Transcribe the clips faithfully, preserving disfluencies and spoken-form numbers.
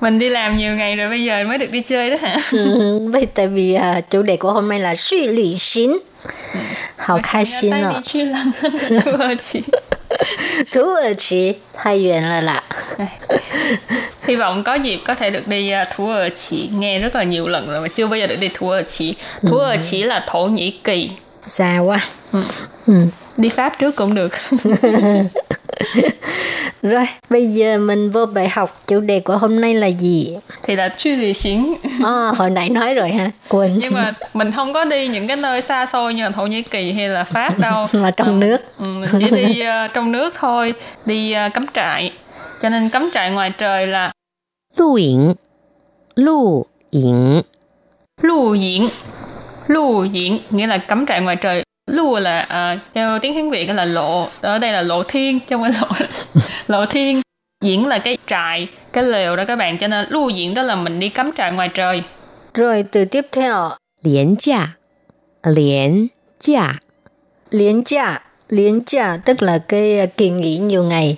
Mình đi làm nhiều ngày rồi bây giờ mới được đi chơi đó hả? Vậy tại vì uh, chủ đề của hôm nay là suy lụy xín. Hào khai xín ạ. Thú ở chị, thay duyên là lạ. Hy vọng có dịp có thể được đi Thổ Nhĩ Kỳ, nghe rất là nhiều lần rồi mà chưa bao giờ được đi Thổ Nhĩ Kỳ. Thổ Nhĩ Kỳ là Thổ Nhĩ Kỳ. Xa quá. Ừ. Ừ. Đi Pháp trước cũng được. Rồi, bây giờ mình vô bài học. Chủ đề của hôm nay là gì? Thì là truy lì xính. Ờ, hồi nãy nói rồi hả? Quên. Nhưng mà mình không có đi những cái nơi xa xôi như là Thổ Nhĩ Kỳ hay là Pháp đâu. Mà trong ừ, nước. Ừ, mình chỉ đi uh, trong nước thôi. Đi uh, cắm trại. Cho nên cắm trại ngoài trời là Lưu yển. Lưu yển. Lưu yển. Lưu yển nghĩa là cắm trại ngoài trời. Lưu là uh, theo tiếng Hán Việt là lộ, ở đây là lộ thiên, trong cái lộ là, lộ thiên, diễn là cái trại, cái lều đó các bạn, cho nên lưu diễn đó là mình đi cắm trại ngoài trời. Rồi từ tiếp theo liên giả, liên giả, liên giả, liên giả tức là cái kỳ nghỉ nhiều ngày,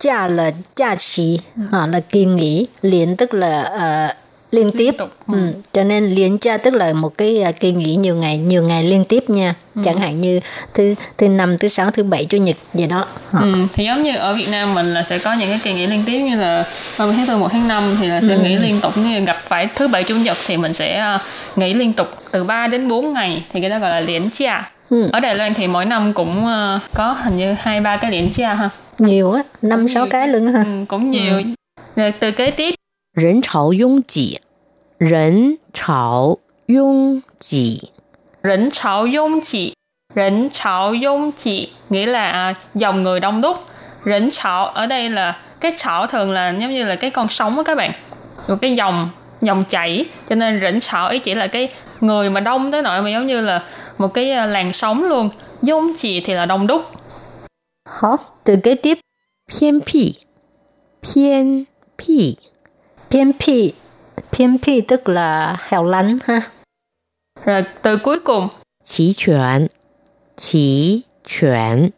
giả là giả kỳ, à, là kỳ nghỉ, liên tức là uh, liên tiếp, ừ. Ừ. Cho nên liên tra tức là một cái kỳ nghỉ nhiều ngày, nhiều ngày liên tiếp nha. Ừ. Chẳng hạn như thứ thứ năm, thứ sáu, thứ bảy, chủ nhật vậy đó. Ừ. Thì giống như ở Việt Nam mình là sẽ có những cái kỳ nghỉ liên tiếp như là ba mươi tháng tư, một tháng năm thì là sẽ ừ. nghỉ liên tục, như gặp phải thứ bảy chủ nhật thì mình sẽ nghỉ liên tục từ ba đến bốn ngày thì cái đó gọi là liên tra. Ừ. Ở Đài Loan thì mỗi năm cũng có hình như hai ba cái liên tra ha. Nhiều á, năm sáu cái luôn ha. Ừ, cũng nhiều. Ừ. Từ kế tiếp Rén chào yong ji. Rén chào yong ji. Rén chào yong ji. Rén chào yong ji nghĩa là dòng người đông đúc. Rén chào ở đây là cái chảo thường là giống như là cái con sóng á các bạn. Một cái dòng dòng chảy, cho nên rén chào ý chỉ là cái người mà đông tới nỗi mà giống như là một cái làn sóng luôn. Yong ji thì là đông đúc. Hả? Từ kế tiếp Pian pi. Pian pi. Phiên phi, phiên phi tức là hẻo lánh ha. Rồi từ cuối cùng Chí chuyển, chí chuyển,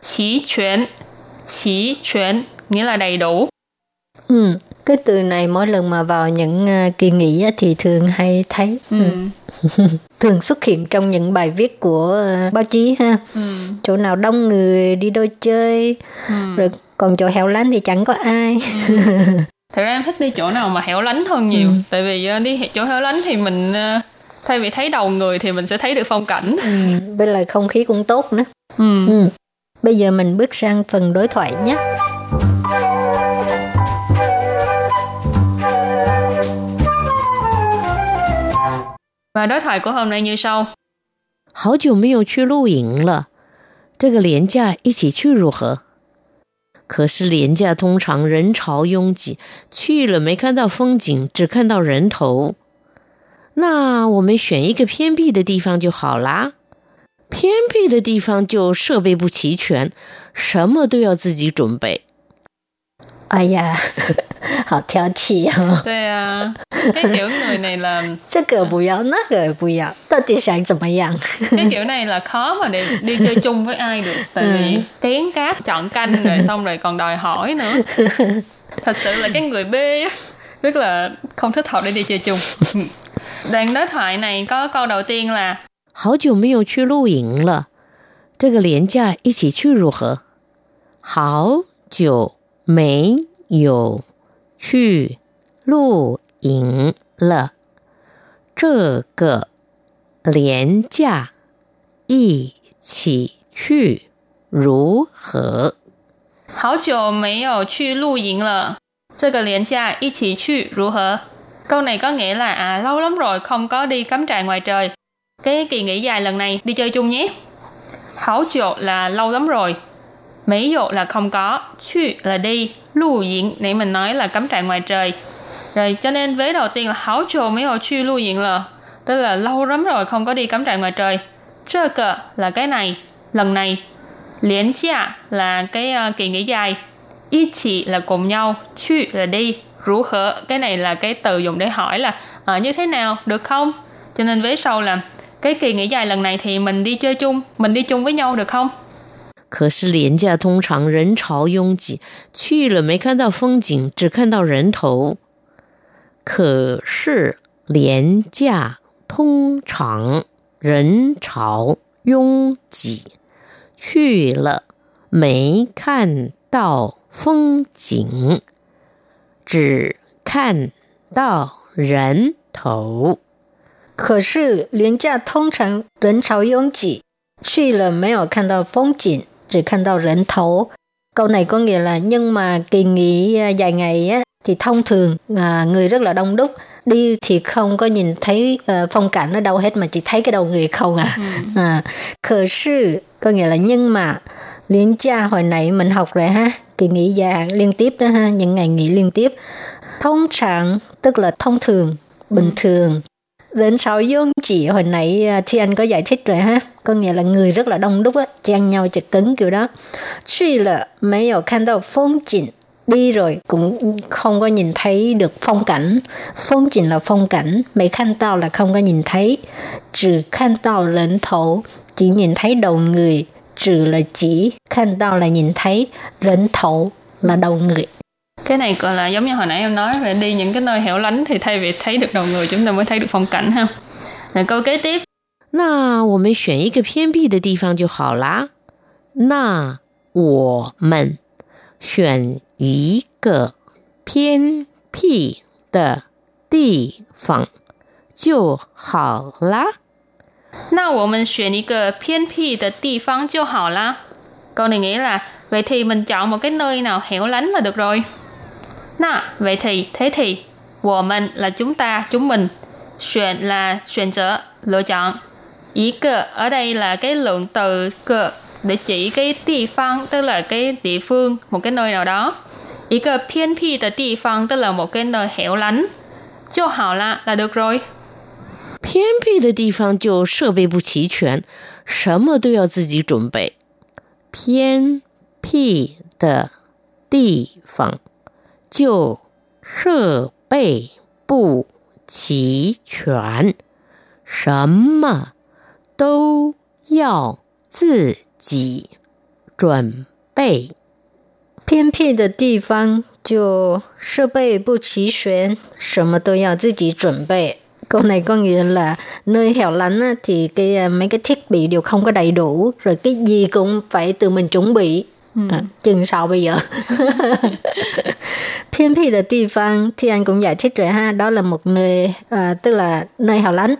chí chuyển, chí chuyển nghĩa là đầy đủ. Ừ, cái từ này mỗi lần mà vào những kỳ nghỉ thì thường hay thấy. Ừ. Thường xuất hiện trong những bài viết của báo chí ha. Ừ. Chỗ nào đông người đi đâu chơi, ừ. rồi còn chỗ hẻo lánh thì chẳng có ai. Ừ. Thật ra em thích đi chỗ nào mà hẻo lánh hơn nhiều. Ừ. Tại vì đi chỗ hẻo lánh thì mình thay vì thấy đầu người thì mình sẽ thấy được phong cảnh. Ừ. Bên là không khí cũng tốt nữa. Ừ. Ừ. Bây giờ mình bước sang phần đối thoại nhé. Và đối thoại của hôm nay như sau. 好久没有去露营了，这个连假一起去如何？ 可是廉价通常人潮拥挤，去了没看到风景，只看到人头。那我们选一个偏僻的地方就好啦。偏僻的地方就设备不齐全，什么都要自己准备。 哎呀，好挑剔哦。对啊，这个不要那个也不要，到底想怎么样？ Cái kiểu này là khó mà để đi chơi chung với ai được, tại vì tiếng cát chọn canh rồi xong rồi còn đòi hỏi nữa. Thật sự là cái người B á, rất là không thích hợp để đi chơi chung. Đoạn đối thoại này có câu đầu tiên là 好久没有去露营了，这个连假一起去如何？好久没 有去露营了，这个连假一起去如何？好久没有去露营了，这个连假一起去如何？ Câu này có nghĩa là à, lâu lắm rồi không có đi cắm trại ngoài trời. Cái kỳ nghỉ dài lần này đi chơi chung nhé. Hảo chỗ là lâu lắm rồi. Mấy dụ là không có, chu là đi, lưu diễn, nãy mình nói là cắm trại ngoài trời. Rồi cho nên vế đầu tiên là hảo trồ mấy hồ chu lưu diễn là Tức là lâu lắm rồi không có đi cắm trại ngoài trời. Chơ cờ là cái này, lần này. Liên giả là cái uh, kỳ nghỉ dài. Y chỉ là cùng nhau, chu là đi, rủ hở. Cái này là cái từ dùng để hỏi là uh, như thế nào, được không? Cho nên vế sau là cái kỳ nghỉ dài lần này thì mình đi chơi chung, mình đi chung với nhau được không? 可是廉价通常人潮拥挤，去了没看到风景，只看到人头。可是廉价通常人潮拥挤，去了没有看到风景。 Chỉ khăn đau rảnh thấu. Câu này có nghĩa là nhưng mà kỳ nghỉ dài ngày á, thì thông thường à, người rất là đông đúc. Đi thì không có nhìn thấy uh, phong cảnh ở đâu hết mà chỉ thấy cái đầu người không à. Ừ. à Khờ sư có nghĩa là nhưng mà liên cha hồi nãy mình học rồi ha. Kỳ nghỉ dài liên tiếp đó ha. Những ngày nghỉ liên tiếp. Thông trạng tức là thông thường, bình ừ. thường. Đến sáu dương chỉ hồi nãy Thi Anh có giải thích rồi ha, có nghĩa là người rất là đông đúc á, chen nhau chật cứng kiểu đó. Suy là mấy ở khán đầu phong cảnh, đi rồi cũng không có nhìn thấy được phong cảnh. Phong cảnh là phong cảnh, mấy khán tàu là không có nhìn thấy. Trừ khán tàu lẫn thổ, chỉ nhìn thấy đầu người. Trừ là chỉ, khán tàu là nhìn thấy, lẫn thổ là đầu người. Cái này gọi là giống như hồi nãy em nói về đi những cái nơi hẻo lánh thì thay vì thấy được đầu người chúng ta mới thấy được phong cảnh ha. Rồi câu kế tiếp. Na, 我们选一个偏僻的地方就好啦. Na, 我们选一个偏僻的地方就好啦. Na, 我们选一个偏僻的地方就好啦. Câu này nghĩa là vậy thì mình chọn một cái nơi nào hẻo lánh là được rồi. Na, vậy thì, thế thì, của mình là chúng ta, chúng mình. Xuyên là xuyên trở, lựa chọn. Ý cơ, ở đây là cái lượng từ cơ để chỉ cái địa phương, tức là cái địa phương, một cái nơi nào đó. Ý cơ phiên phi từ địa phương, tức là một cái nơi hẻo lánh. Cho hảo là, là được rồi. Phiên phi từ địa phương, chứ sơ bê bù chí chuyển, sớm mơ đều tự己准备. Phiên phi từ địa phương. 就设备不齐全，什么都要自己准备。偏僻的地方就设备不齐全，什么都要自己准备。 Câu này có nghĩa là nơi hẻo lánh thì cái mấy cái thiết bị đều không có đầy đủ, rồi cái gì cũng phải tự mình chuẩn bị. À, chừng sau bây giờ. Thiên phi là địa phương thì anh cũng giải thích rồi ha, đó là một nơi à, tức là nơi hẻo lánh.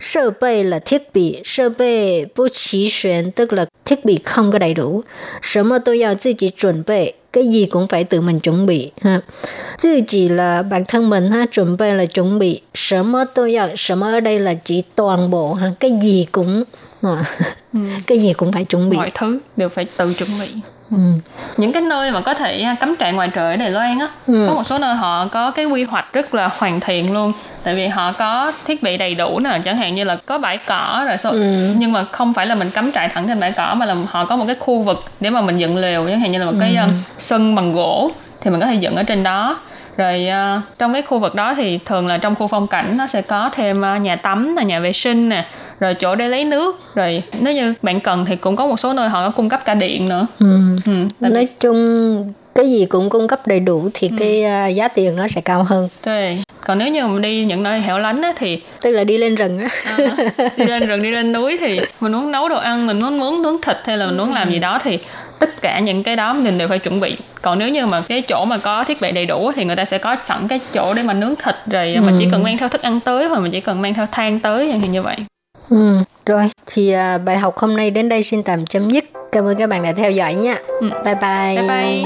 Sơ bê là thiết bị, sơ bê bố trí xuyên tức là thiết bị không có đầy đủ. Sở mơ tôi giao tự chỉ chuẩn bị, cái gì cũng phải tự mình chuẩn bị ha. Tự chỉ là bản thân mình ha, chuẩn bị là chuẩn bị. Sở mơ tôi giao, sở mơ ở đây là chỉ toàn bộ ha, cái gì cũng à, ừ. cái gì cũng phải chuẩn bị. Mọi thứ đều phải tự chuẩn bị. Ừ. Những cái nơi mà có thể cắm trại ngoài trời ở Đài Loan á, ừ. có một số nơi họ có cái quy hoạch rất là hoàn thiện luôn, tại vì họ có thiết bị đầy đủ nè, chẳng hạn như là có bãi cỏ rồi sao, ừ. nhưng mà không phải là mình cắm trại thẳng trên bãi cỏ mà là họ có một cái khu vực để mà mình dựng lều, chẳng hạn như là một cái ừ. sân bằng gỗ thì mình có thể dựng ở trên đó. Rồi uh, trong cái khu vực đó thì thường là trong khu phong cảnh nó sẽ có thêm uh, nhà tắm nè, nhà vệ sinh nè, rồi chỗ để lấy nước, rồi nếu như bạn cần thì cũng có một số nơi họ cung cấp cả điện nữa. Ừ. Ừ, nói vì... chung cái gì cũng cung cấp đầy đủ thì ừ. cái uh, giá tiền nó sẽ cao hơn. Đấy. Còn nếu như mình đi những nơi hẻo lánh á thì tức là đi lên rừng á, à, đi lên rừng, đi lên núi thì mình muốn nấu đồ ăn, mình muốn nướng nướng thịt hay là mình muốn làm gì đó thì tất cả những cái đó mình đều phải chuẩn bị. Còn nếu như mà cái chỗ mà có thiết bị đầy đủ thì người ta sẽ có sẵn cái chỗ để mà nướng thịt rồi, ừ. mình chỉ cần mang theo thức ăn tới và mình chỉ cần mang theo than tới, chẳng hạn như vậy. Ừ, rồi thì uh, bài học hôm nay đến đây xin tạm chấm dứt. Cảm ơn các bạn đã theo dõi nha. Ừ. Bye bye. Bye bye.